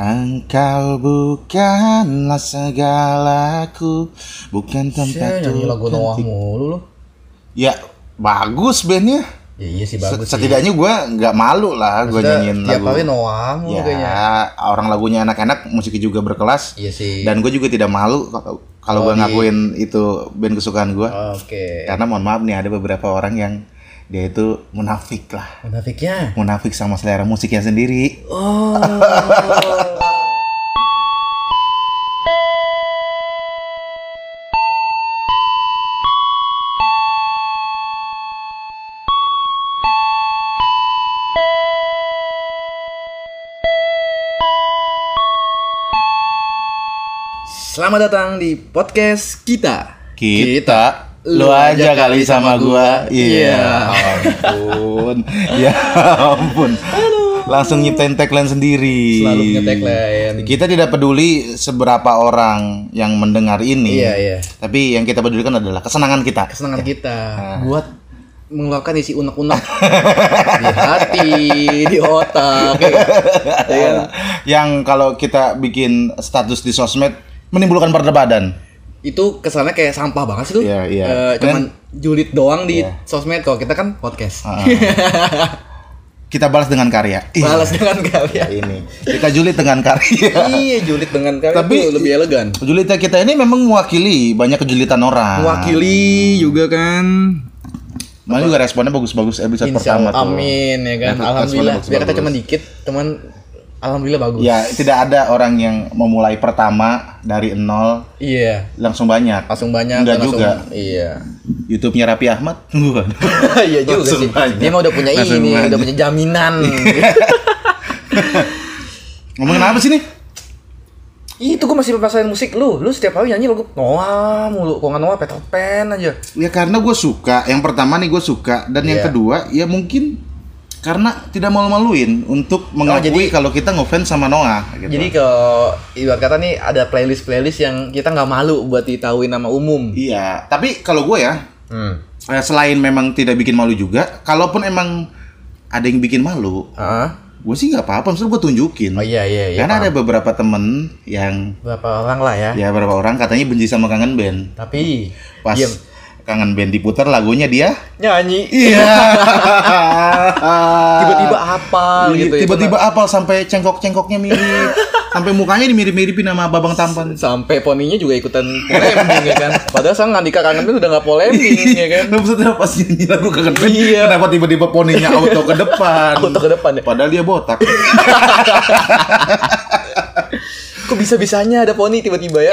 Engkau bukanlah segalaku, bukan tempat tuh. Nyanyi lagu Noah mulu loh. Ya bagus bandnya. Ya, iya sih bagus. Setidaknya gue nggak malu lah gue nyanyiin lagu. Tiap hari Noah mulu kayaknya. Ya orang lagunya enak-enak, musiknya juga berkelas. Iya sih. Dan gue juga tidak malu kalau gue ngakuin itu band kesukaan gue. Oke. Karena mohon maaf nih ada beberapa orang yang dia itu munafik lah. Munafiknya? Munafik sama selera musiknya sendiri. Oh. Selamat datang di podcast kita. Lu aja kali sama gua. Iya. Ya ampun. Langsung nyiptain tagline sendiri. Selalu punya tagline. Kita tidak peduli seberapa orang yang mendengar ini. Iya. Tapi yang kita pedulikan adalah kesenangan kita. Buat mengeluarkan isi unek-unek di hati, di otak. Yang kalau kita bikin status di sosmed menimbulkan perdebatan. Itu kesannya kayak sampah banget sih tuh. Iya. Cuman julid doang di sosmed. Kalau kita kan podcast. Kita balas dengan karya. Balas dengan karya. Ini. Kita julid dengan karya. Iya, julid dengan karya. Tapi lebih elegan. Julidnya kita ini memang mewakili banyak kejulitan orang. Mewakili juga kan. Malah juga responnya bagus-bagus episode pertama tuh. Amin ya kan. Alhamdulillah. Biar kita cuma dikit, teman. Alhamdulillah bagus. Ya, tidak ada orang yang memulai pertama dari nol. Iya. Langsung banyak. Enggak juga. Iya. YouTube-nya Raffi Ahmad. Iya juga sih. Banyak. Dia mah udah punya langsung ini, banyak. Udah punya jaminan. Ngomongin apa sih nih? Itu gue masih perasaan musik lu setiap hari nyanyi lagu Noah mulu. Kok enggak Noah Peter Pan aja. Ya karena gue suka. Yang pertama nih gue suka dan yang kedua ya mungkin karena tidak malu-maluin untuk mengakui kalau kita ngefans sama Noah gitu. Jadi kalau ibarat kata nih ada playlist-playlist yang kita gak malu buat diketahui nama umum. Iya, tapi kalau gue ya selain memang tidak bikin malu juga, kalaupun emang ada yang bikin malu gue sih gak apa-apa, maksudnya gue tunjukin. Oh iya. Karena ada beberapa temen yang beberapa orang lah ya. Ya beberapa orang katanya benci sama Kangen Band. Tapi pas Kangen Band diputar lagunya dia nyanyi. Iya. Tiba-tiba hafal gitu. Tiba-tiba hafal sampai cengkok-cengkoknya mirip. Sampai mukanya dimirip-miripin sama Babang Tampan. Sampai poninya juga ikutan polemik ya kan. Padahal sang Andika Kangen Band udah enggak polemik ya kan. Maksudnya pas nyanyi lagu Kangen Band kenapa tiba-tiba poninya auto ke depan? Auto ke depan ya. Padahal dia botak. Kok bisa-bisanya ada poni tiba-tiba ya?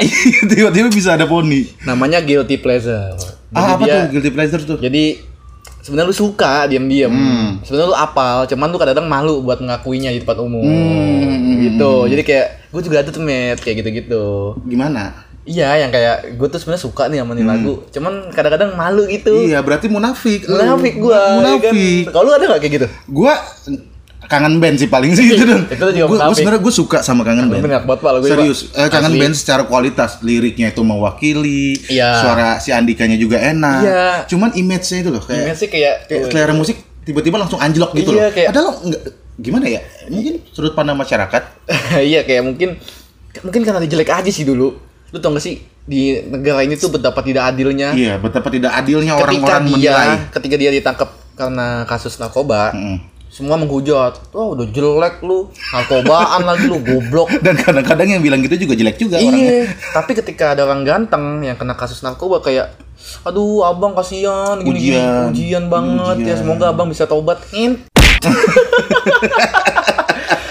Tiba-tiba bisa ada poni. Namanya guilty pleasure. Apa tuh guilty pleasure tuh? Jadi sebenarnya lu suka diam-diam. Sebenarnya lu apal, cuman lu kadang-kadang malu buat mengakuinya di tempat umum. Gitu. Jadi kayak gue juga ada tuh met kayak gitu-gitu. Gimana? Iya, yang kayak gue tuh sebenarnya suka nih sama nih lagu, cuman kadang-kadang malu gitu. Iya, berarti munafik. Munafik gue. Munafik. Kan? Kalau lu ada nggak kayak gitu? Gue Kangen Band sih paling sih gitu dong. Gue sebenarnya gue suka sama Kangen Band. Serius, Kangen Band secara kualitas liriknya itu mewakili, suara si Andikanya juga enak. Cuman image-nya itu loh kayak selera musik tiba-tiba langsung anjlok gitu loh. Padahal enggak gimana ya? Mungkin sudut pandang masyarakat. Iya kayak mungkin karena dijelek aja sih dulu. Lu tau gak sih di negara ini tuh betapa tidak adilnya. Iya, betapa tidak adilnya orang-orang menilai. Ketika dia ditangkap karena kasus narkoba. Semua menghujat, wah udah jelek lu, narkobaan lagi lu, goblok. Dan kadang-kadang yang bilang gitu juga jelek juga orangnya. Tapi ketika ada orang ganteng yang kena kasus narkoba kayak, aduh abang kasihan, gini-gini, ujian banget ya, semoga abang bisa taubat.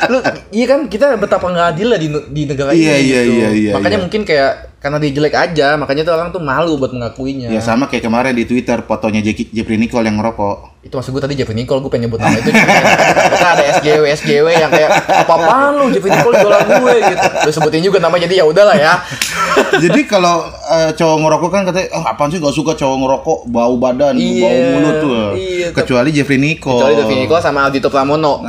Lu, iya kan kita betapa nggak adil lah di negara ini gitu. Iya, makanya mungkin kayak karena dia jelek aja, makanya tuh orang tuh malu buat mengakuinya. Ya sama kayak kemarin di Twitter fotonya Jeffri Nichol yang ngerokok. Itu maksud gue tadi Jeffri Nichol, gue pengen nyebut nama itu. Kita ada SJW yang kayak apa-apaan lu Jeffri Nichol idola gue gitu. Lu sebutin juga nama jadi ya udahlah ya. Jadi kalau cowok ngerokok kan katanya apaan sih gak suka cowok ngerokok, bau badan, bau mulut tuh. Iya, kecuali Jeffri Nichol. Kecuali Jeffri Nichol sama Aldito Pramono.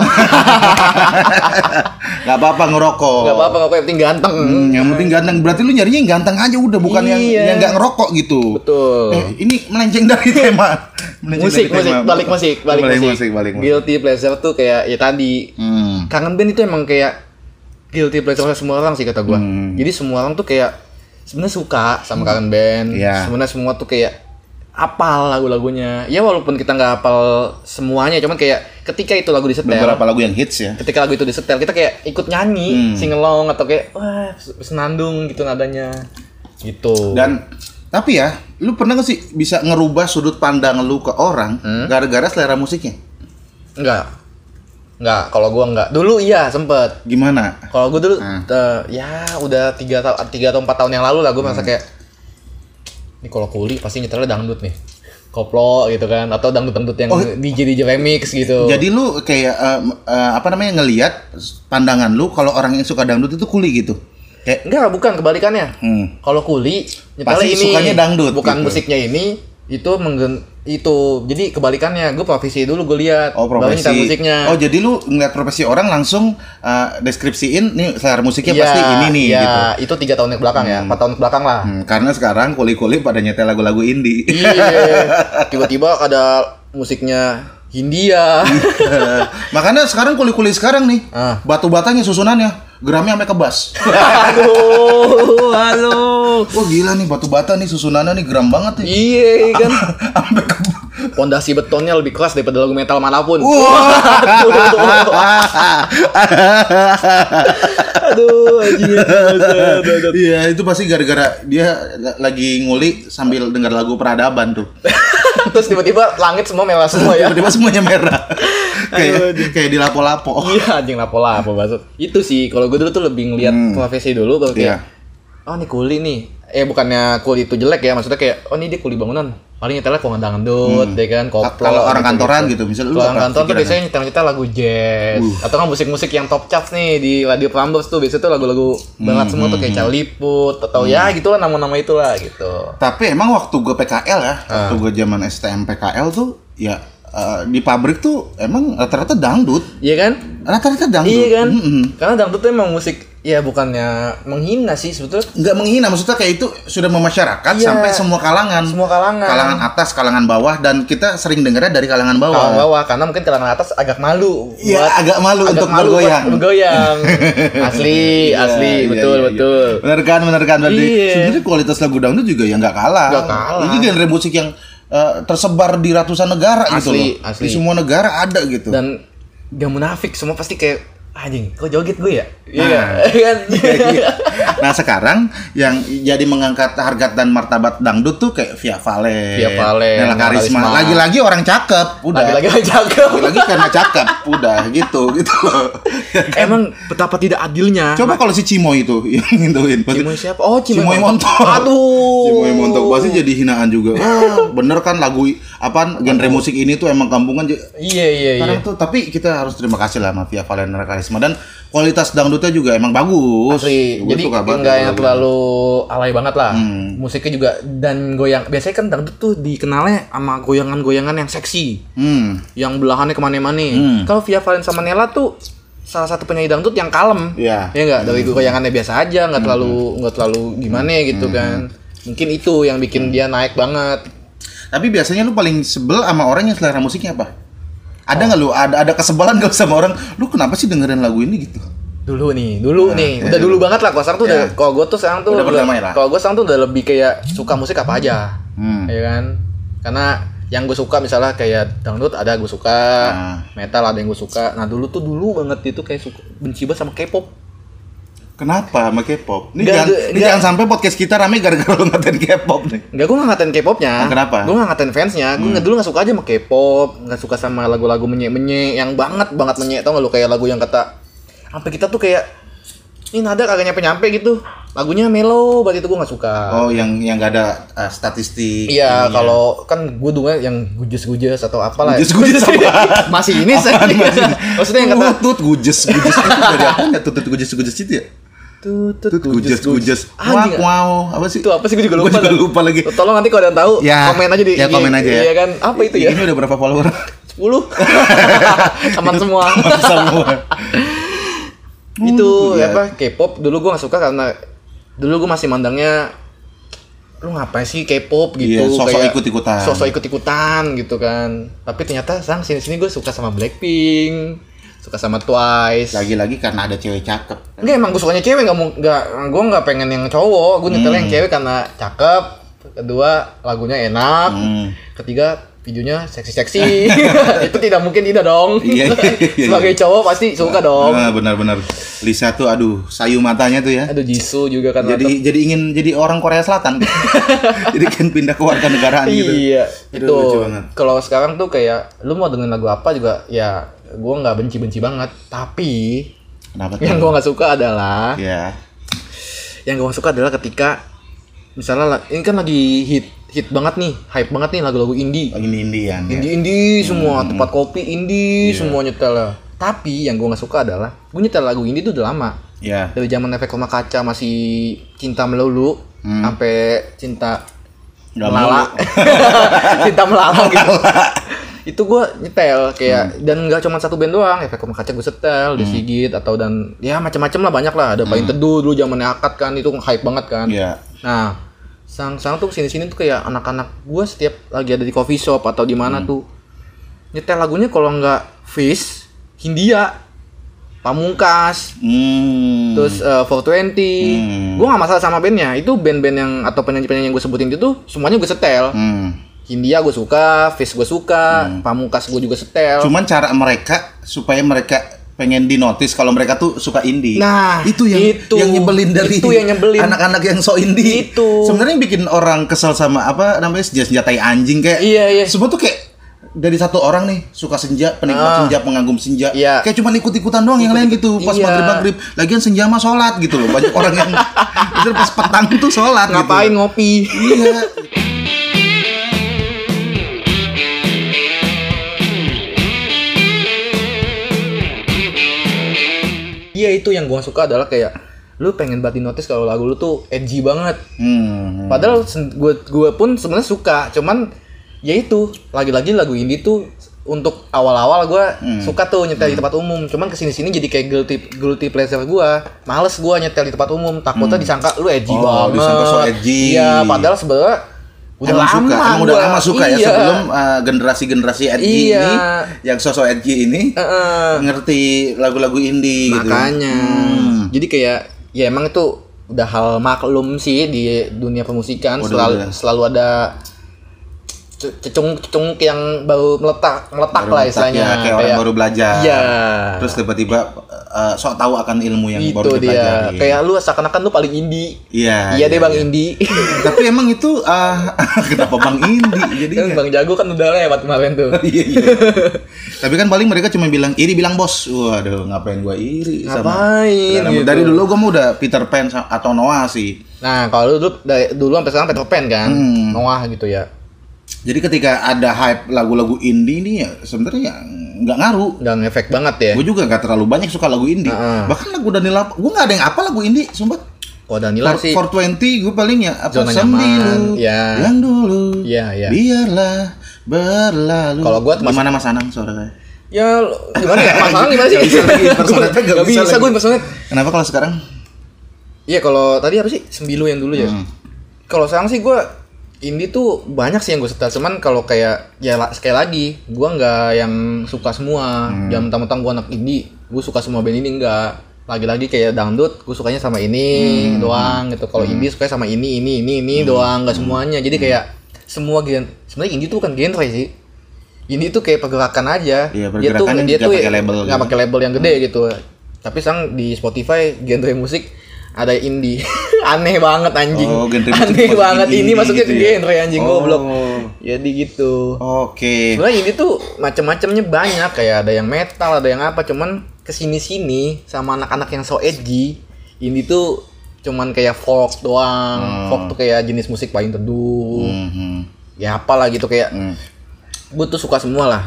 Gak apa-apa ngerokok. Gak apa-apa ngerokok, yang penting ganteng. Yang penting ganteng. Berarti lu nyarinya yang ganteng aja udah, bukan yang gak ngerokok gitu. Betul. Ini melenceng dari tema. Balik musik. Guilty pleasure tuh kayak ya tadi. Kangen Band itu emang kayak guilty pleasure semua orang sih kata gue. Jadi semua orang tuh kayak sebenarnya suka sama Kangen Band. Yeah. Sebenarnya semua tuh kayak apal lagu-lagunya. Ya walaupun kita nggak apal semuanya, cuman kayak ketika itu lagu disetel, beberapa lagu yang hits ya. Ketika lagu itu disetel, kita kayak ikut nyanyi, singelong atau kayak wah senandung gitu nadanya. Gitu. Dan tapi ya, lu pernah gak sih bisa ngerubah sudut pandang lu ke orang gara-gara selera musiknya? Enggak, kalau gua enggak. Dulu iya, sempet. Gimana? Kalau gua dulu, ya udah 3 atau 4 tahun yang lalu lah gua merasa kayak ini kalau Kuli pasti nyetelnya dangdut nih. Koplo gitu kan, atau dangdut-dangdut yang DJ remix gitu. Jadi lu kayak ngelihat pandangan lu kalau orang yang suka dangdut itu Kuli gitu. Kayak enggak, bukan kebalikannya. Kalau Kuli nyetelnya pasti ini sukanya dangdut. Bukan gitu. Musiknya ini itu jadi kebalikannya. Gue profesi dulu gue lihat baru nyetel musiknya. Oh, jadi lu ngeliat profesi orang langsung deskripsiin nih selera musiknya pasti ini nih gitu. Itu 3 tahun ke belakang 4 tahun ke belakang lah. Karena sekarang kuli-kuli pada nyetel lagu-lagu indie. Iya. Tiba-tiba ada musiknya Hindia. Makanya sekarang kuli-kuli sekarang nih, batu-batanya susunannya gramnya sampai ke bass. Aduh. Wah gila nih batu-bata nih susunannya nih gram banget nih. Iya kan. Sampai ke pondasi betonnya lebih keras daripada lagu metal manapun. Aduh, anjir. Iya, itu pasti gara-gara dia lagi nguli sambil dengar lagu peradaban tuh. Terus tiba-tiba langit semua merah semua ya. Tiba-tiba semuanya merah. Kayak di lapo-lapo. Iya, anjing lapo-lapo maksud. Itu sih kalau gue dulu tuh lebih ngeliat profesi dulu kalau kayak oh ini kuli nih. Bukannya kuli itu jelek ya, maksudnya kayak oh ini dia kuli bangunan. Paling nyetelnya kalau dangdut, ya kan, koplo. Kalau orang kantoran gitu. Misalnya orang kantor tuh biasanya nyetel lagu jazz atau kan musik-musik yang top charts nih di radio Prambors tuh biasanya tuh lagu-lagu banget semua tuh kayak Caliput atau ya gitulah nama-nama itulah gitu. Tapi emang waktu gue PKL ya, waktu gue zaman STM PKL tuh ya di pabrik tuh emang rata-rata dangdut. Iya kan? Rata-rata dangdut. Iya kan? Karena dangdut tuh emang musik ya bukannya menghina sih sebetulnya. Enggak menghina, maksudnya kayak itu sudah memasyarakat sampai semua kalangan. Semua kalangan. Kalangan atas, kalangan bawah, dan kita sering dengarnya dari kalangan bawah. Kalangan bawah, karena mungkin kalangan atas agak malu. Iya, agak malu untuk bergoyang. Asli, betul. Bener kan, berarti sebenarnya kualitas lagu dangdut juga ya nggak kalah. Ini genre musik yang tersebar di ratusan negara asli. Di semua negara ada gitu. Dan gak munafik, semua pasti kayak anjing, kok joget gue ya? Iya. Nah sekarang yang jadi mengangkat harkat dan martabat dangdut tuh kayak Via Vallen, Nela Karisma. Lagi-lagi orang cakep, udah. Lagi-lagi karena cakep, udah gitu. Ya kan? Emang betapa tidak adilnya. Coba kalau si Cimoy itu yang ngintuin. Cimoy siapa? Oh Cimoy Montok. Aduh. Cimoy Montok pasti jadi hinaan juga. Bener kan lagu genre musik ini tuh emang kampungan. Iya. Karena tuh tapi kita harus terima kasih lah sama Via Vallen, Nela Karisma. Dan kualitas dangdutnya juga emang bagus. Asli. Jadi enggak yang terlalu alay banget lah. Musiknya juga dan goyang. Biasanya kan dangdut tuh dikenalnya sama goyangan-goyangan yang seksi. Yang belahannya kemana-mana. Kalau Via Vallen sama Nela tuh salah satu penyanyi dangdut yang kalem. Iya enggak? Dari goyangannya biasa aja, enggak terlalu gimana gitu kan. Mungkin itu yang bikin dia naik banget. Tapi biasanya lu paling sebel sama orang yang selera musiknya apa? Ada nggak lu? Ada kesebalan nggak sama orang? Lu kenapa sih dengerin lagu ini gitu? Dulu nih. Udah dulu banget lah. Kalau gue sekarang tuh udah lebih kayak suka musik apa aja, ya kan? Karena yang gue suka misalnya kayak dangdut ada gue suka, metal ada yang gue suka. Nah dulu banget itu kayak benci banget sama K-pop. Kenapa sama K-pop? Jangan sampai podcast kita rame gara-gara lu ngatain K-pop nih. Enggak, gue nggak ngatain K-popnya. Nah, kenapa? Gue nggak ngatain fansnya. Gue dulu nggak suka aja sama K-pop, nggak suka sama lagu-lagu menye yang banget menye. Tau nggak lu kayak lagu yang kata sampai kita tuh kayak ini nada kagak nyampe gitu. Lagunya melo, bagi itu gue nggak suka. Oh, yang nggak ada statistik. Iya, kalau kan gue dulu yang gujes atau apalah. Gujes apa? Masih ini saya. Maksudnya yang kata tutut gujes itu dari apa? Tutut gujes itu ya. Tutut gujes wow apa sih? Itu apa sih? Gue juga lupa. Lagi. Tolong nanti kalau ada yang tahu komen aja di IG. Iya kan? Apa itu ya? Ini udah berapa follower? 10. Aman semua. Itu apa? K-pop dulu gue nggak suka karena dulu gue masih mandangnya lu ngapain sih K-pop gitu, sosok ikut-ikutan. Gitu kan. Tapi ternyata sekarang sini-sini gue suka sama Blackpink. suka sama Twice. Lagi-lagi karena ada cewek cakep. Enggak, emang gue sukanya cewek, gue nggak pengen yang cowok. Gue nyetel yang cewek karena cakep. Kedua, lagunya enak. Ketiga, videonya seksi-seksi. Itu tidak mungkin tidak dong. Sebagai cowok pasti suka dong. Benar-benar. Lisa tuh aduh, sayu matanya tuh ya. Aduh, Jisoo juga kan. Jadi ingin jadi orang Korea Selatan. Jadi kan pindah ke warganegaraan gitu. Iya. Itu kalau sekarang tuh kayak lu mau dengerin lagu apa juga ya, gua enggak benci-benci banget, tapi kenapa yang gua enggak suka adalah yang gua suka adalah ketika misalnya ini kan lagi hit banget nih, hype banget nih lagu-lagu indie. Indie-indian. Indie-indie semua, tempat kopi indie semua nyetel lah. Tapi yang gue enggak suka adalah gue nyetel lagu indie itu udah lama. Iya. Yeah. Dari zaman Efek Rumah Kaca masih Cinta Melulu sampai Cinta Melala. Cinta Melala gitu. Itu gue nyetel kayak dan enggak cuma satu band doang, Efek Rumah Kaca gue setel, di Sigit atau dan ya macam-macam lah banyak lah, ada Paling Teduh dulu zamannya Akad kan, itu hype banget kan. Iya. Yeah. Nah, sang-sang tuh sini-sini tuh kayak anak-anak gue setiap lagi ada di coffee shop atau di mana tuh nyetel lagunya kalau nggak Fish, Hindia, Pamungkas, terus 420. Gue nggak masalah sama bandnya, itu band-band yang atau penyanyi-penyanyi yang gue sebutin itu tuh semuanya gue setel. Hindia gue suka, Fish gue suka, Pamungkas gue juga setel. Cuman cara mereka supaya mereka pengen dinotis kalau mereka tuh suka indie. Nah, itu yang nyebelin dari anak-anak yang so indie. Itu sebenarnya yang bikin orang kesel sama apa namanya senjatai anjing kayak. Iya. Semua tuh kayak dari satu orang nih suka senja, penikmat senja, pengagum senja. Iya. Kayak cuma ikut-ikutan doang yang lain gitu. Pas maghrib-maghrib, lagian senja mah sholat gitu loh. Banyak orang yang pas petang tuh sholat. Ngapain gitu. Ngopi? Iya. Iya, itu yang gue suka adalah kayak lu pengen batin notice kalau lagu lu tuh edgy banget. Padahal gue pun sebenarnya suka, cuman ya itu lagi-lagi lagu indie tuh untuk awal-awal gue suka tuh nyetel di tempat umum. Cuman kesini-sini jadi kayak guilty pleasure gue. Males gue nyetel di tempat umum, takutnya disangka lu edgy banget. Disangka so edgy. Iya, padahal sebenarnya udah lama suka ya sebelum generasi edgy ini yang sosok edgy ini ngerti lagu-lagu indie gitu. Makanya. Jadi kayak ya emang itu udah hal maklum sih di dunia permusikan. Selalu ada cecung yang baru meletak lah istilahnya ya, kayak orang baru belajar. Iya. Terus tiba-tiba sok tahu akan ilmu yang itu baru dipelajari. Kayak lu seakan-akan lu paling indie. Iya. Iya deh Bang Indie. Tapi emang itu kenapa Bang Indie jadinya? Bang Jago kan udah lewat kemarin tuh. Iya. Tapi kan paling mereka cuma bilang iri bilang bos. Waduh, ngapain gua iri sama. Gitu. Dari dulu gua mau udah Peter Pan atau Noah sih. Nah, kalau dulu sampai sekarang Peter Pan kan, Noah gitu ya. Jadi ketika ada hype lagu-lagu indie ini ya sebenarnya nggak ngaruh, nggak ngefek banget ya. Gue juga nggak terlalu banyak suka lagu indie. Bahkan lagu Danila, gue nggak ada yang apa lagu indie, sumpah. Kalau Danila sih 420 gue paling ya apa Sembilu, yang dulu, biarlah berlalu. Kalau gue gimana Mas Anang suaranya? Ya gimana ya? Mas Anang gimana sih? Gak bisa gue impersonate. Kenapa kalau sekarang? Iya kalau tadi apa sih Sembilu yang dulu ya. Kalau sekarang sih gue indie tuh banyak sih yang gue setel, cuman kalau kayak ya sekali lagi gue nggak yang suka semua. Jangan mentang-mentang gue anak indie gue suka semua band ini, enggak. Lagi-lagi kayak dangdut gue sukanya sama ini doang gitu. Kalau indie suka sama ini doang, nggak semuanya. Jadi kayak semua genre, sebenarnya indie tuh bukan genre sih, indie tuh kayak pergerakan aja. Iya, pergerakan dia tuh nggak pakai label yang gede gitu. Tapi sekarang di Spotify genre musik ada indie. Aneh banget anjing. Oh, aneh banget ini maksudnya gitu ya? Genre anjing goblok. Jadi gitu. Oke. Sebenarnya ini tuh macam-macamnya banyak, kayak ada yang metal, ada yang apa, cuman kesini-sini sama anak-anak yang so edgy, ini tuh cuman kayak folk doang. Folk tuh kayak jenis musik paling teduh. Ya apalah gitu kayak. Gue tuh suka semua lah.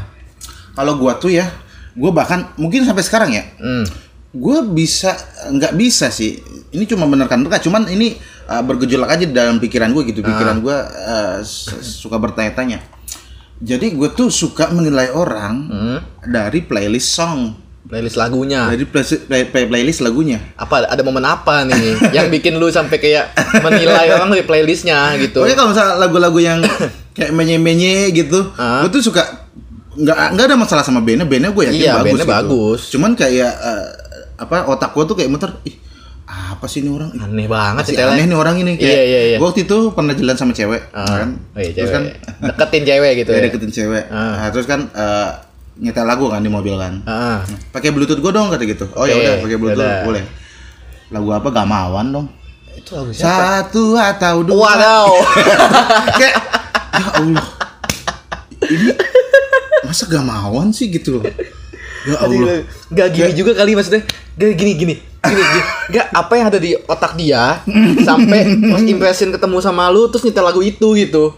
Kalau gue tuh ya, gue bahkan mungkin sampai sekarang ya. Gue bisa, nggak bisa sih. Ini cuma bener-bener, cuman ini bergejolak aja dalam pikiran gue gitu. Pikiran gue suka bertanya-tanya. Jadi gue tuh suka menilai orang dari playlist song. Playlist lagunya. Dari playlist lagunya. Apa, ada momen apa nih yang bikin lu sampai kayak menilai orang dari playlistnya gitu. Pokoknya kalau misalnya lagu-lagu yang kayak menye-menye gitu, gue tuh suka nggak ada masalah sama bandnya, bandnya gue yakin iya, bagus bandnya gitu. Bagus. Cuman kayak apa otak gue tuh kayak muter, ih apa sih ini orang? Aneh banget sih, aneh nih orang ini. Kayak iya. Gue waktu itu pernah jalan sama cewek, kan? Oh, iya, terus cewek. Kan deketin cewek gitu. Ya, deketin cewek. Nah, terus kan nyetel lagu kan di mobil kan. Pakai Bluetooth gue dong kata gitu. Oh ya udah pakai Bluetooth yaudah. Boleh. Lagu apa Gamawan dong? Itu lagu siapa? Satu atau dua. Wow. Kayak ya Allah. Ini masa Gamawan sih gitu loh. Ya Allah. Gak gini juga kali maksudnya. Gak gini. Gak apa yang ada di otak dia sampai first impression ketemu sama lu terus nyetel lagu itu gitu.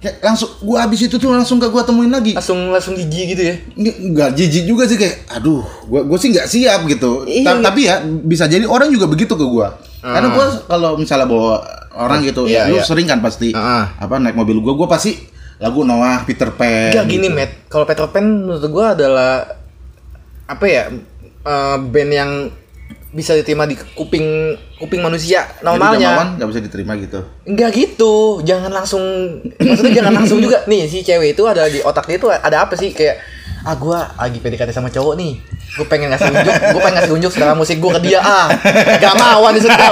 Kayak langsung gua abis itu tuh langsung gak gua temuin lagi. Langsung jijik gitu ya. Enggak jijik juga sih kayak aduh, gua sih enggak siap gitu. Tapi ya bisa jadi orang juga begitu ke gua. Karena gua kalau misalnya bawa orang gitu, lu sering kan pasti apa naik mobil gua pasti lagu Noah, Peter Pan. Enggak gini, Matt. Kalau Peter Pan menurut gua adalah apa ya? Band yang bisa diterima di kuping manusia normalnya. Jadi nggak bisa diterima gitu. Enggak gitu, jangan langsung maksudnya jangan langsung juga. Nih si cewek itu ada di otak dia itu ada apa sih kayak gue lagi PDKT sama cowok nih. Gue pengen ngasih unjuk selera musik gue ke dia. Gak mau disetel.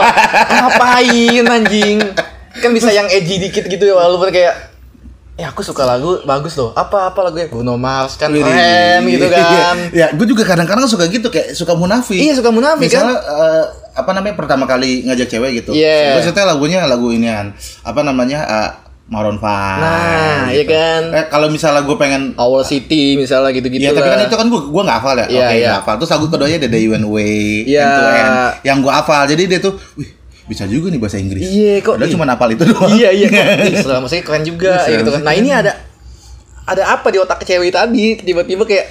Ngapain anjing? Kan bisa yang edgy dikit gitu ya walaupun kayak ya aku suka lagu bagus loh. Apa lagunya Bruno Mars kan keren gitu kan. Ya, gue juga kadang-kadang suka gitu kayak suka munafik. Iya, suka munafik kan. Misalnya pertama kali ngajak cewek gitu. Yeah. Gue setel lagunya lagu inian. Apa namanya? Maroon Five. Nah, gitu. Iya kan. Kalau misalnya gue pengen Our City misalnya gitu-gitu. Iya, tapi kan itu kan gue enggak hafal ya. Yeah, oke, enggak hafal. Terus lagu keduanya The Day You Went Away, End to End yang gue hafal. Jadi dia tuh bisa juga nih bahasa Inggris. Iya kok. Udah cuma hafal itu doang. Iya kok. Selama maksudnya keren juga ya, gitu kan. Nah, ini ada apa di otak cewek tadi? Tiba-tiba kayak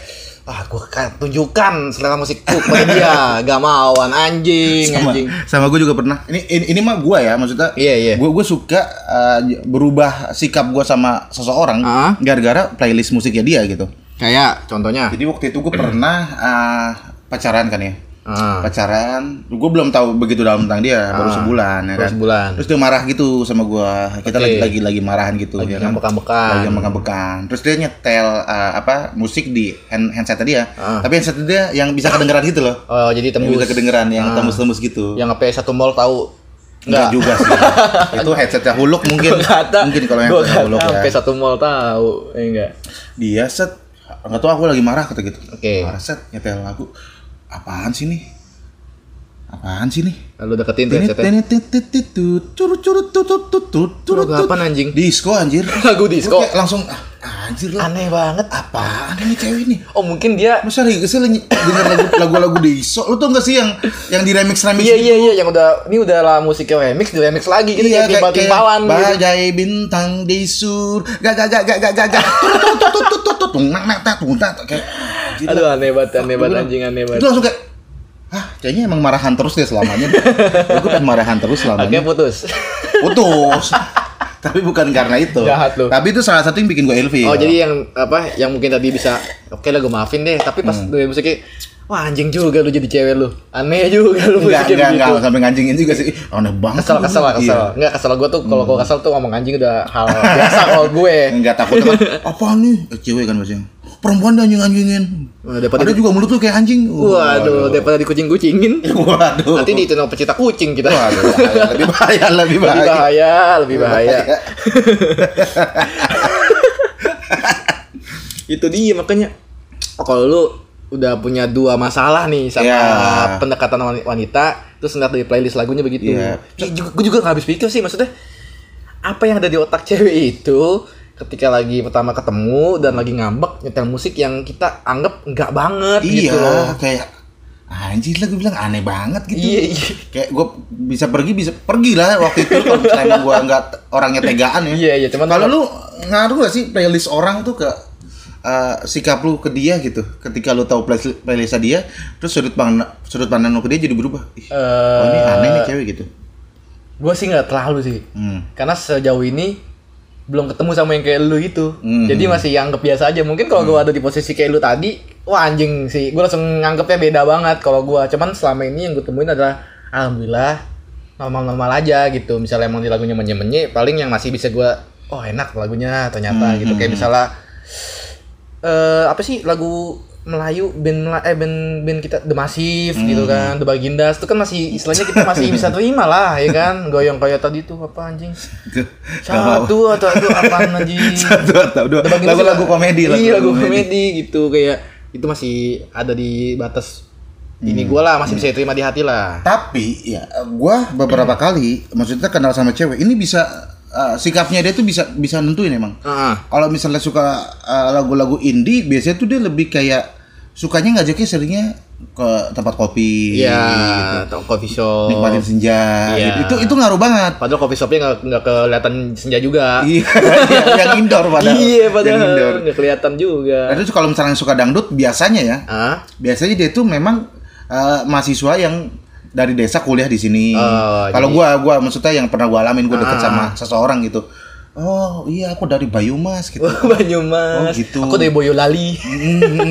gue tunjukkan selera musikku kepada dia. Gak mauan anjing. Sama gue juga pernah. Ini mah gue ya maksudnya. Iya. Gue suka berubah sikap gue sama seseorang gara-gara playlist musiknya dia gitu. Kayak contohnya. Jadi waktu itu gue pernah pacaran kan ya. Pacaran, gue belum tahu begitu dalam tentang dia, baru sebulan ya kan. Terus dia marah gitu sama gue, kita lagi marahan gitu. Lagi ya ngambek-ngambekan. Terus dia nyetel musik di handset dia. Tapi handset dia yang bisa kedengeran gitu loh. Oh, jadi tembus. Yang bisa kedengeran, yang tembus-tembus gitu. Yang sampai satu mall tahu. Enggak juga sih. Itu headsetnya Huluk mungkin. Mungkin kalau yang Huluk ya. Sampai satu mall tahu, enggak. Dia enggak tahu aku lagi marah kata gitu. Oke. Marah nyetel lagu. Apaan sih nih? Lalu deketin tuh headsetnya. Lagu apaan anjing? Disco anjir. Lagu disco. Langsung anjir lah. Aneh banget. Apaan nih cewek ini? Oh mungkin dia. Masa lagi denger lagu-lagu disco. Lu tuh gak sih yang di remix? Iya yang udah. Ini udah lah musiknya remix di remix lagi. Gitu kayak timpal-timpalan. Bajai bintang di sur. Gak. Tunggu. Aduh aneh banget. Itu langsung kayak kayaknya emang marahan terus deh selamanya. Gue kan marahan terus selamanya. Akhirnya putus. Tapi bukan karena itu. Jahat loh. Tapi itu salah satu yang bikin gue ilfil. Oh jadi yang apa yang mungkin tadi bisa oke lah gue maafin deh. Tapi pas dari musiknya wah anjing juga lu jadi cewek lu. Aneh juga lu musiknya gitu. Enggak sampai nganjingin juga sih. Aneh banget. Kesel. Enggak kesel gue tuh kalau gue kesel tuh ngomong anjing udah hal biasa kalau gue. Enggak takut sama apa nih cewek kan maksudnya. Perempuan anjing-anjingin. Ada juga mulut tuh kayak anjing. Waduh, daripada dikucing-kucingin. Waduh. Nanti diitung pecinta kucing kita. Waduh, lebih bahaya. Itu dia makanya. Kalau lu udah punya dua masalah nih sama pendekatan wanita, terus ngeliat dari playlist lagunya begitu. Yeah. Gue juga nggak habis pikir sih maksudnya. Apa yang ada di otak cewek itu? Ketika lagi pertama ketemu dan lagi ngambek nyetel musik yang kita anggap enggak banget gitu loh. Iya, kayak anjir lah gue bilang aneh banget gitu. Iya. Kayak gue bisa pergi lah waktu itu kalau misalnya gue enggak orangnya tegaan ya. Iya, cuman kalau lu ngaruh gak sih playlist orang tuh ke sikap lu ke dia gitu. Ketika lu tahu playlist dia, terus sudut pandang lu ke dia jadi berubah. Ini aneh nih cewek gitu. Gue sih enggak terlalu sih. Karena sejauh ini belum ketemu sama yang kayak lu itu. Jadi masih anggap biasa aja. Mungkin kalau gue ada di posisi kayak lu tadi, wah anjing sih. Gue langsung nganggapnya beda banget kalau gue. Cuman selama ini yang gue temuin adalah alhamdulillah normal-normal aja gitu. Misalnya emang di lagunya menye-menye, paling yang masih bisa gue enak lagunya ternyata gitu. Kayak misalnya apa sih lagu Melayu band kita The Massive gitu kan, The Bagindas itu kan masih istilahnya kita masih bisa terima lah ya kan. Goyang kayak tadi tuh apa anjing? Satu atau apa anjing? Satu atau dua. Lagu-lagu komedi lah. Iya, lagu komedi gitu kayak itu masih ada di batas ini gue lah, masih bisa terima di hati lah. Tapi ya gue beberapa kali maksudnya kenal sama cewek ini bisa sikapnya dia tuh bisa nentuin emang. Kalau misalnya suka lagu-lagu indie biasanya tuh dia lebih kayak sukanya ngajaknya seringnya ke tempat kopi, ya, gitu. Coffee shop, nikmatin senja, ya. Gitu. Itu ngaruh banget. Padahal coffee shopnya nggak kelihatan senja juga. Iya, yang indoor padahal. Iya, padahal nggak kelihatan juga. Nah, terus kalau misalnya suka dangdut biasanya ya, biasanya dia tuh memang mahasiswa yang dari desa kuliah di sini. Kalau gua maksudnya yang pernah gua alamin gua deket sama seseorang gitu. Oh iya, aku dari Banyumas gitu. Banyumas. Oh gitu. Aku dari Boyolali.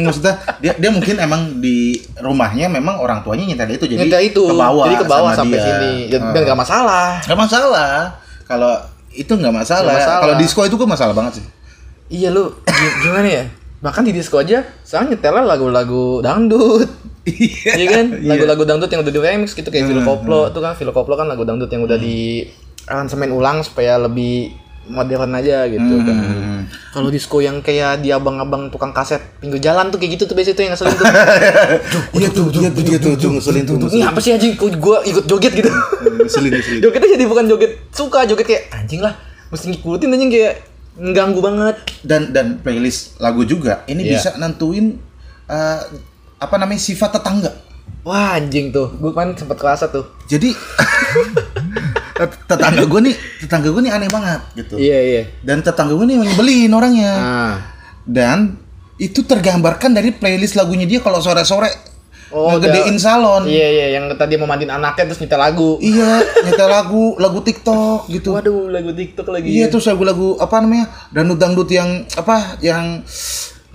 Maksudnya dia mungkin emang di rumahnya memang orang tuanya nyetel itu, jadi ke bawah sampai dia. Sini. Dan enggak masalah. Enggak masalah. Kalau itu enggak masalah. Kalau disco itu gua masalah banget sih. Iya lu gimana ya? Bahkan di disco aja saya nyetel lagu-lagu dangdut. Iya kan? Lagu-lagu dangdut yang udah di remix gitu kayak Vilo Koplo tuh kan. Vilo Koplo kan lagu dangdut yang udah di aransemen ulang supaya lebih modern aja gitu kan. Kalau disco yang kayak di abang-abang tukang kaset pinggir jalan tuh kayak gitu tuh biasanya tuh yang ngeselin tuh. Iya tuh ngeselin tuh. Ini apa sih anjing gua ikut joget gitu. Ngeselin. Jogetnya jadi bukan joget suka, joget kayak anjing lah. Mesti ngikutin anjing kayak mengganggu banget. Dan playlist lagu juga ini bisa nentuin apa namanya sifat tetangga. Wah anjing tuh, gue kan sempat kerasa tuh. Jadi tetangga gue nih aneh banget gitu. Iya. Dan tetangga gue nih nyebelin orangnya. Dan itu tergambarkan dari playlist lagunya dia kalau sore-sore ngegedein salon. Iya, yang tadi mau mandiin anaknya terus nyetel lagu. Iya, nyetel lagu TikTok gitu. Waduh, lagu TikTok lagi. Iya, terus lagu apa namanya? Dangdut yang apa yang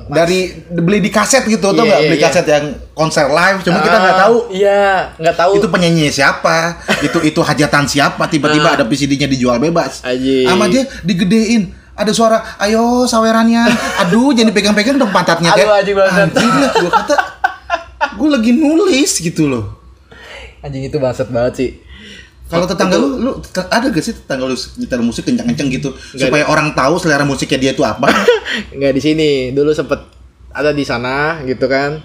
dari beli di kaset gitu, tau nggak? Beli kaset yang konser live, cuma kita nggak tahu. Iya, nggak tahu. Itu penyanyi siapa? itu hajatan siapa? Tiba-tiba ada PCD-nya dijual bebas. Sama dia digedein. Ada suara, ayo sawerannya. Aduh, jadi pegang-pegang dong pantatnya. Aduh, anjing banget. Gue kata, gue lagi nulis gitu loh. Anjing itu bangsat banget sih. Kalau tetangga lu ada gak sih tetangga lu nyetel musik kencang-kencang gitu supaya orang tahu selera musiknya dia itu apa? Enggak di sini. Dulu sempet ada di sana gitu kan.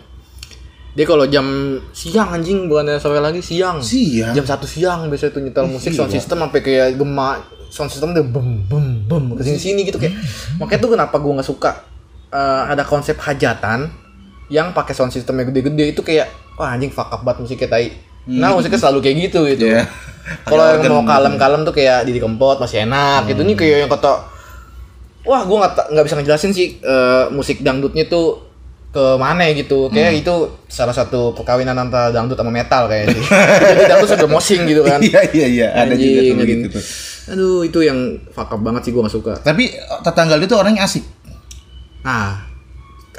Dia kalau jam siang anjing bukannya sore lagi siang. Jam 1 siang biasanya tuh nyetel musik sound system sampai kayak gema sound system dia bem bem bem ke sini gitu kayak. Makanya tuh kenapa gua enggak suka ada konsep hajatan yang pakai sound system yang gede-gede itu kayak wah anjing fuck up banget musiknya tai. Nah, musiknya selalu kayak gitu. Yeah. Kalau yang mau kalem-kalem tuh kayak Didi Kempot masih enak gitu. Ini kayak yang kata wah gue nggak bisa ngejelasin sih musik dangdutnya tuh ke mana gitu. Kayak itu salah satu perkawinan antara dangdut sama metal kayaknya sih. Jadi dangdut sudah mosing gitu kan. Iya ada juga tuh gitu tuh. Aduh, itu yang fuck up banget sih, gue nggak suka. Tapi tetangga itu orangnya asik. Nah,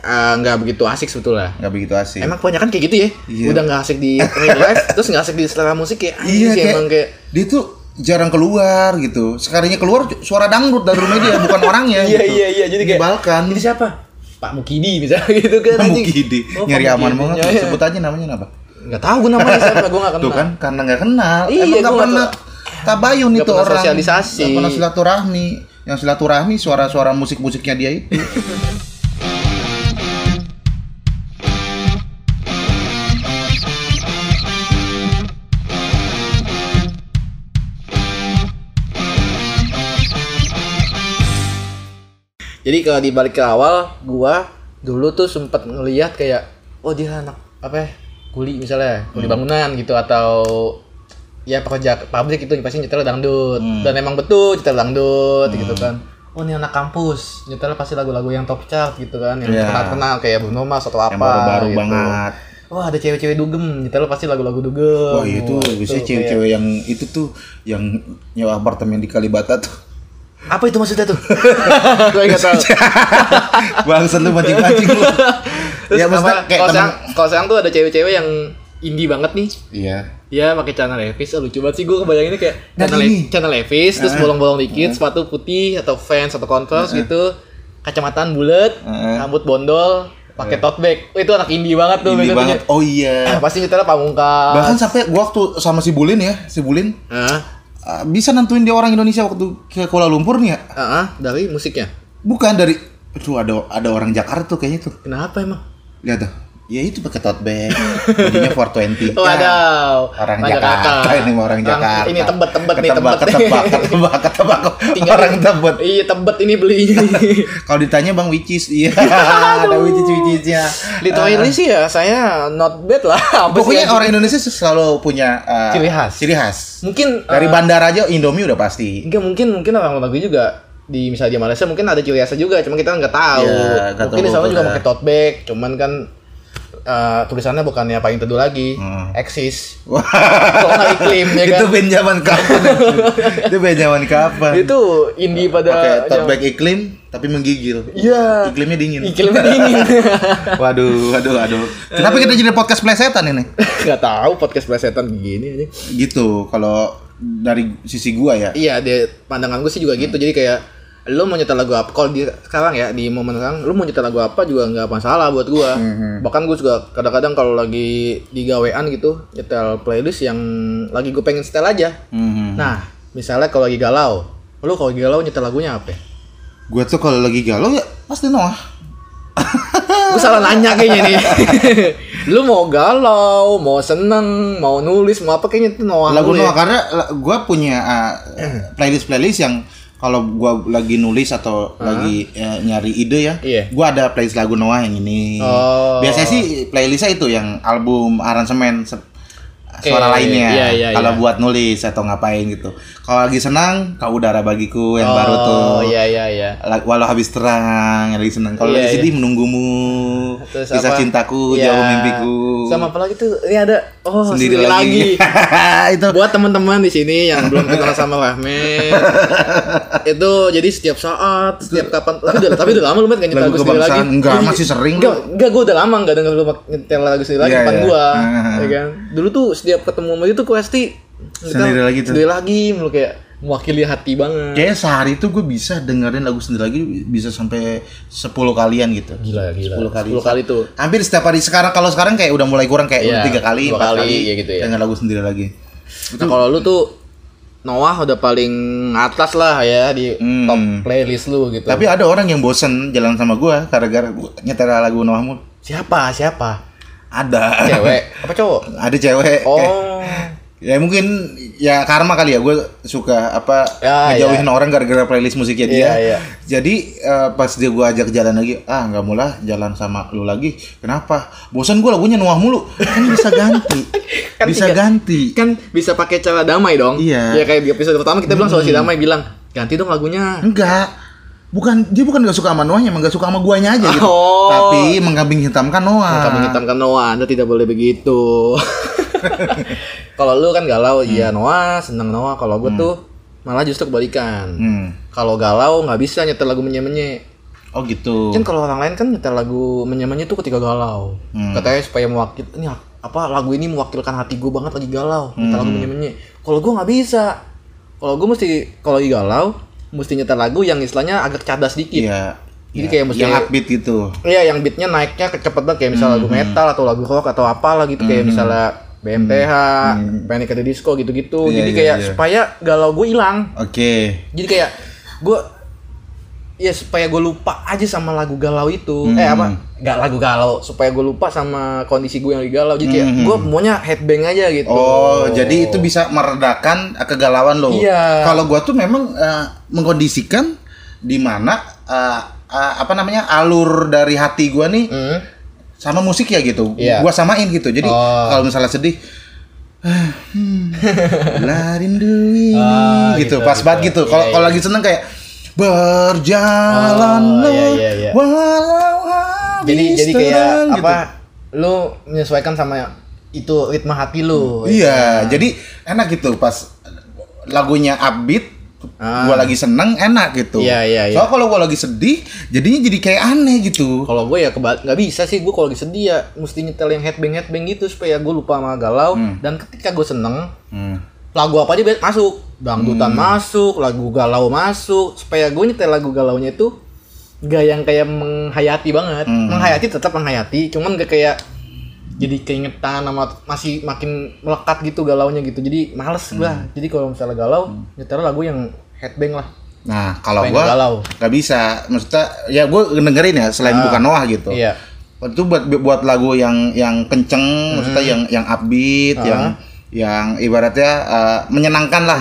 nggak begitu asik sebetulnya. Nggak begitu asik. Emang kebanyakan kayak gitu ya. Yeah. Udah nggak asik di live, terus nggak asik di selera musik ya. Iya sih, emang kayak dia tuh jarang keluar gitu. Sekalinya keluar suara dangdut dari rumah dia, bukan orangnya. Gitu. Iya jadi kayak Balkan. Ini siapa? Pak Mukidi misalnya gitu kan. Pak Mukidi. Nyari aman banget. Ya. Sebut aja namanya apa? Nggak tahu gue namanya siapa. Gue nggak kenal. Tuh kan karena nggak kenal. Iya, emang nggak pernah tabayun itu orang. Nggak pernah sosialisasi. Nggak pernah silaturahmi. Yang silaturahmi suara-suara musik-musiknya dia itu. Jadi kalau dibalik ke awal, gua dulu tuh sempet ngelihat kayak, oh dia anak apa ya, kuli misalnya, kuli bangunan gitu atau ya pekerja pabrik itu pasti nyetel dangdut. Dan emang betul nyetel dangdut gitu kan. Oh ini anak kampus, nyetel pasti lagu-lagu yang top chart gitu kan, yang terkenal kayak Bruno Mars atau apa. Yang baru-baru gitu. Banget. Wah ada cewek-cewek dugem, nyetel pasti lagu-lagu dugem. Wah itu biasanya cewek-cewek yang itu tuh, yang nyewa apartemen di Kalibata tuh. Apa itu maksudnya tuh? Gue enggak tahu. Bangsen lu mancing-mancing lu. Ya maksudnya kayak kalau sekarang tuh ada cewek-cewek yang indie banget nih. Iya. Iya, pakai celana levis, lucu banget sih gue kebayanginnya kayak celana levis terus bolong-bolong dikit, sepatu putih atau Vans atau Converse gitu. kacamataan bulat, rambut bondol, pakai tote bag. Oh, itu anak indie banget tuh. Indie banget. Oh iya. Pasti kita Pamungkas. Bahkan sampai gua waktu sama si Bulin ya, bisa nentuin dia orang Indonesia waktu ke Kuala Lumpur nih ya. Dari musiknya. Bukan dari aduh ada orang Jakarta tuh kayaknya tuh. Kenapa emang? Lihat tuh. Ya itu pakai tote bag. Bajunya 420. Waduh. Orang Jakarta ini orang Jakarta. Ini tebet-tebet nih, tebet. Orang tebet. Iya, tebet ini belinya. Kalau ditanya Bang Wicis, iya. Ada wicis-wicisnya. Litoin ini sih ya, saya not bad lah. Pokoknya orang Indonesia selalu punya ciri khas. Ciri khas. Mungkin dari bandara aja Indomie udah pasti. Enggak mungkin orang Maluku juga. Di misalnya di Malaysia mungkin ada ciri khasnya juga, cuma kita nggak tahu. Mungkin di sana juga pakai tote bag, cuman kan tulisannya bukannya paling teduh lagi, eksis. Soal iklim ya kan. Itu Benjamin kapan? Itu Benjamin kapan? Itu indie pada pakai tote bag iklim tapi menggigil. Iya. Iklimnya dingin. Waduh. Kenapa kita jadi podcast plesetan ini? Enggak tahu podcast plesetan begini aja. Gitu kalau dari sisi gua ya. Iya, pandangan gua sih juga gitu. Jadi kayak lu mau nyetel lagu apa, kalau di sekarang ya, di momen sekarang lu mau nyetel lagu apa juga nggak masalah buat gua. Bahkan gua juga kadang-kadang kalau lagi di gawean gitu nyetel playlist yang lagi gua pengen setel aja. Nah misalnya kalau lagi galau, lu kalau lagi galau nyetel lagunya apa ya? Gua tuh kalau lagi galau ya pasti Noah. Gua salah nanya kayaknya nih. Lu mau galau, mau seneng, mau nulis, mau apa, kayaknya itu Noah. Lagu Noah ya? Karena gua punya playlist yang kalau gue lagi nulis atau lagi nyari ide ya, gue ada playlist lagu Noah yang ini. Biasanya sih playlistnya itu yang album, aransemen, suara lainnya. Kalau buat nulis atau ngapain gitu. Kalau lagi senang, Kau Udara Bagiku yang baru tuh. Walau Habis Terang yang lagi senang. Kalau lagi sedih, Menunggumu, Kisah Cintaku, Jauh Mimpiku. Sama apa lagi tuh? Ini ada Sendiri lagi. Itu buat teman-teman di sini yang belum kenal sama Rahmat. Itu jadi setiap saat, setiap kapan. Tapi udah lama lu banget nyetel lagu Sendiri Lagi. Enggak, masih sering. Enggak, gua udah lama enggak denger lu nyetel lagu Sendiri Lagi depan gua. Ya kan? Dulu tuh setiap ketemu sama dia tuh pasti Sendiri Lagi tuh. Sendiri Lagi lu kayak mewakili hati banget. Kayaknya sehari itu gue bisa dengerin lagu Sendiri Lagi bisa sampai 10 kalian gitu. Gila. 10 kali tuh. Hampir setiap hari. Sekarang kayak udah mulai kurang, kayak udah 3 kali, 4 kali ya gitu ya. Denger lagu Sendiri Lagi. Nah, kalau lu tuh Noah udah paling atas lah ya di top playlist lu gitu. Tapi ada orang yang bosen jalan sama gue gara-gara nyetel lagu Noah mulu. Siapa? Ada. Cewek apa cowok? Ada cewek. Oh. Ya mungkin ya karma kali ya, gue suka ngejauhin orang gara-gara playlist musiknya dia. Jadi pas dia gue ajak jalan lagi, nggak mau lah jalan sama lu lagi. Kenapa? Bosan gue lagunya Noah mulu. Kan bisa ganti. Kan bisa pakai cara damai dong. Iya. Ya kayak di episode pertama kita bilang soal si Damai bilang ganti dong lagunya. Enggak. Dia bukan gak suka sama Noahnya, emang gak suka sama guanya aja gitu. Tapi mengkambing hitamkan Noah, Anda tidak boleh begitu. Kalau lu kan galau, iya Noah, seneng Noah. Kalau gue tuh malah justru kebalikan. Kalau galau gak bisa nyetel lagu menye-menye. Oh gitu. Kan kalau orang lain kan nyetel lagu menye-menye tuh ketika galau. Katanya supaya mewakilkan, ini apa, lagu ini mewakilkan hati gue banget lagi galau. Nyetel lagu menye-menye. Kalau gue gak bisa. Kalau gue mesti, kalau lagi galau mesti nyetel lagu yang istilahnya agak cadas dikit. Jadi kayak mesti yang upbeat gitu. Iya, yang beatnya naiknya cepet banget, kayak misalnya lagu metal atau lagu rock atau apalah gitu, kayak misalnya BMTH, Panic at the Disco gitu-gitu. Jadi kayak supaya galau gue hilang. Jadi kayak gue supaya gue lupa aja sama lagu galau itu. Lagu galau, supaya gue lupa sama kondisi gue yang lagi galau. Jadi kayak gue maunya headbang aja gitu. Jadi itu bisa meredakan kegalauan lo. Kalau gue tuh memang mengkondisikan di mana alur dari hati gue nih sama musik ya gitu. Gue samain gitu. Jadi kalau misalnya sedih, la rindu ini gitu. Pas banget gitu. Kalau lagi seneng kayak berjalanlah walau habis. Jadi kayak gitu. Apa lu menyesuaikan sama itu ritme hati lu. Jadi enak gitu pas lagunya upbeat. Gua lagi seneng enak gitu. Soalnya kalau gua lagi sedih jadinya jadi kayak aneh gitu. Kalau gua ya nggak bisa sih, gua kalau lagi sedih ya mesti nyetel yang headbang gitu supaya gua lupa sama galau. Dan ketika gua seneng, lagu apa aja masuk, dangdutan masuk, lagu galau masuk, supaya gua nyetel lagu galaunya itu gak yang kayak menghayati banget. Menghayati tetap menghayati, cuman gak kayak jadi keingetan sama masih makin melekat gitu galaunya gitu. Jadi males gua. Jadi kalau misalnya galau, nyetel lagu yang headbang lah. Nah, kalau gue gak bisa, maksudnya ya gue dengerin ya selain bukan Noah gitu. Iya. Itu buat lagu yang kenceng, maksudnya yang upbeat, yang ibaratnya menyenangkan lah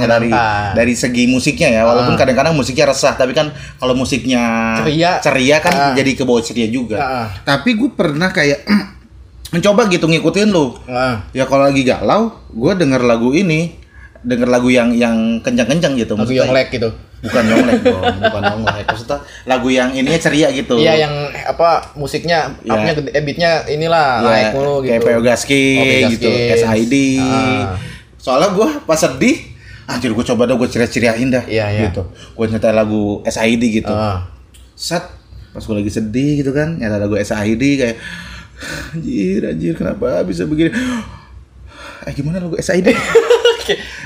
dari segi musiknya ya. Walaupun kadang-kadang musiknya resah, tapi kan kalau musiknya ceria kan jadi kebawa ceria juga. Tapi gue pernah kayak mencoba gitu ngikutin lu. Ya kalau lagi galau, gue denger lagu yang kenceng-kenceng gitu. Lagu yang lek gitu. Bukan nyolek dong, bukan nyolek. Maksudnya lagu yang ininya ceria gitu. Iya, yang apa musiknya, upnya gede, beatnya inilah naik mulu gitu. Kayak Pee Wee Gaskins gitu, SID. Soalnya gue pas sedih, anjir gue coba dong gue ceria-ceriain dah gitu. Gue nyetel lagu SID gitu. Set, pas gue lagi sedih gitu kan, nyetel lagu SID kayak anjir kenapa bisa begini. Gimana lagu SID?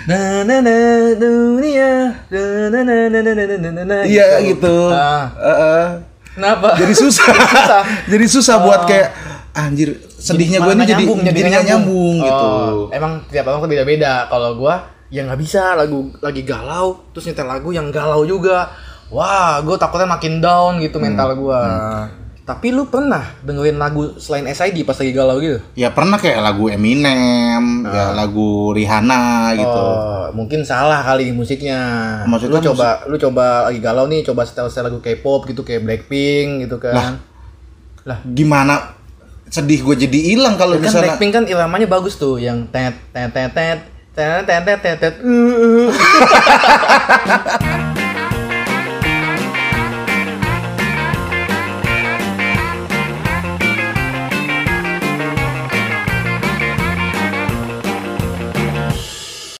Na na na dunia, na na na na na na. Iya gitu. Kenapa? Jadi susah. Jadi susah buat kayak anjir sedihnya gue ini jadi nyambung gitu. Emang tiap orang tuh beda-beda. Kalau gue ya nggak bisa lagu lagi galau terus nyetel lagu yang galau juga. Wah, gue takutnya makin down gitu mental gue. Tapi lu pernah dengerin lagu selain SID pas lagi galau gitu? Ya pernah, kayak lagu Eminem, ya lagu Rihanna gitu. Mungkin salah kali musiknya. Maksud lu coba lagi galau nih, coba setel lagu K-pop gitu kayak Blackpink gitu kan. Lah gimana? Sedih gue jadi hilang kalau ya misalnya. Kan Blackpink kan iramanya bagus tuh yang tet tet tet tet tet tet tet.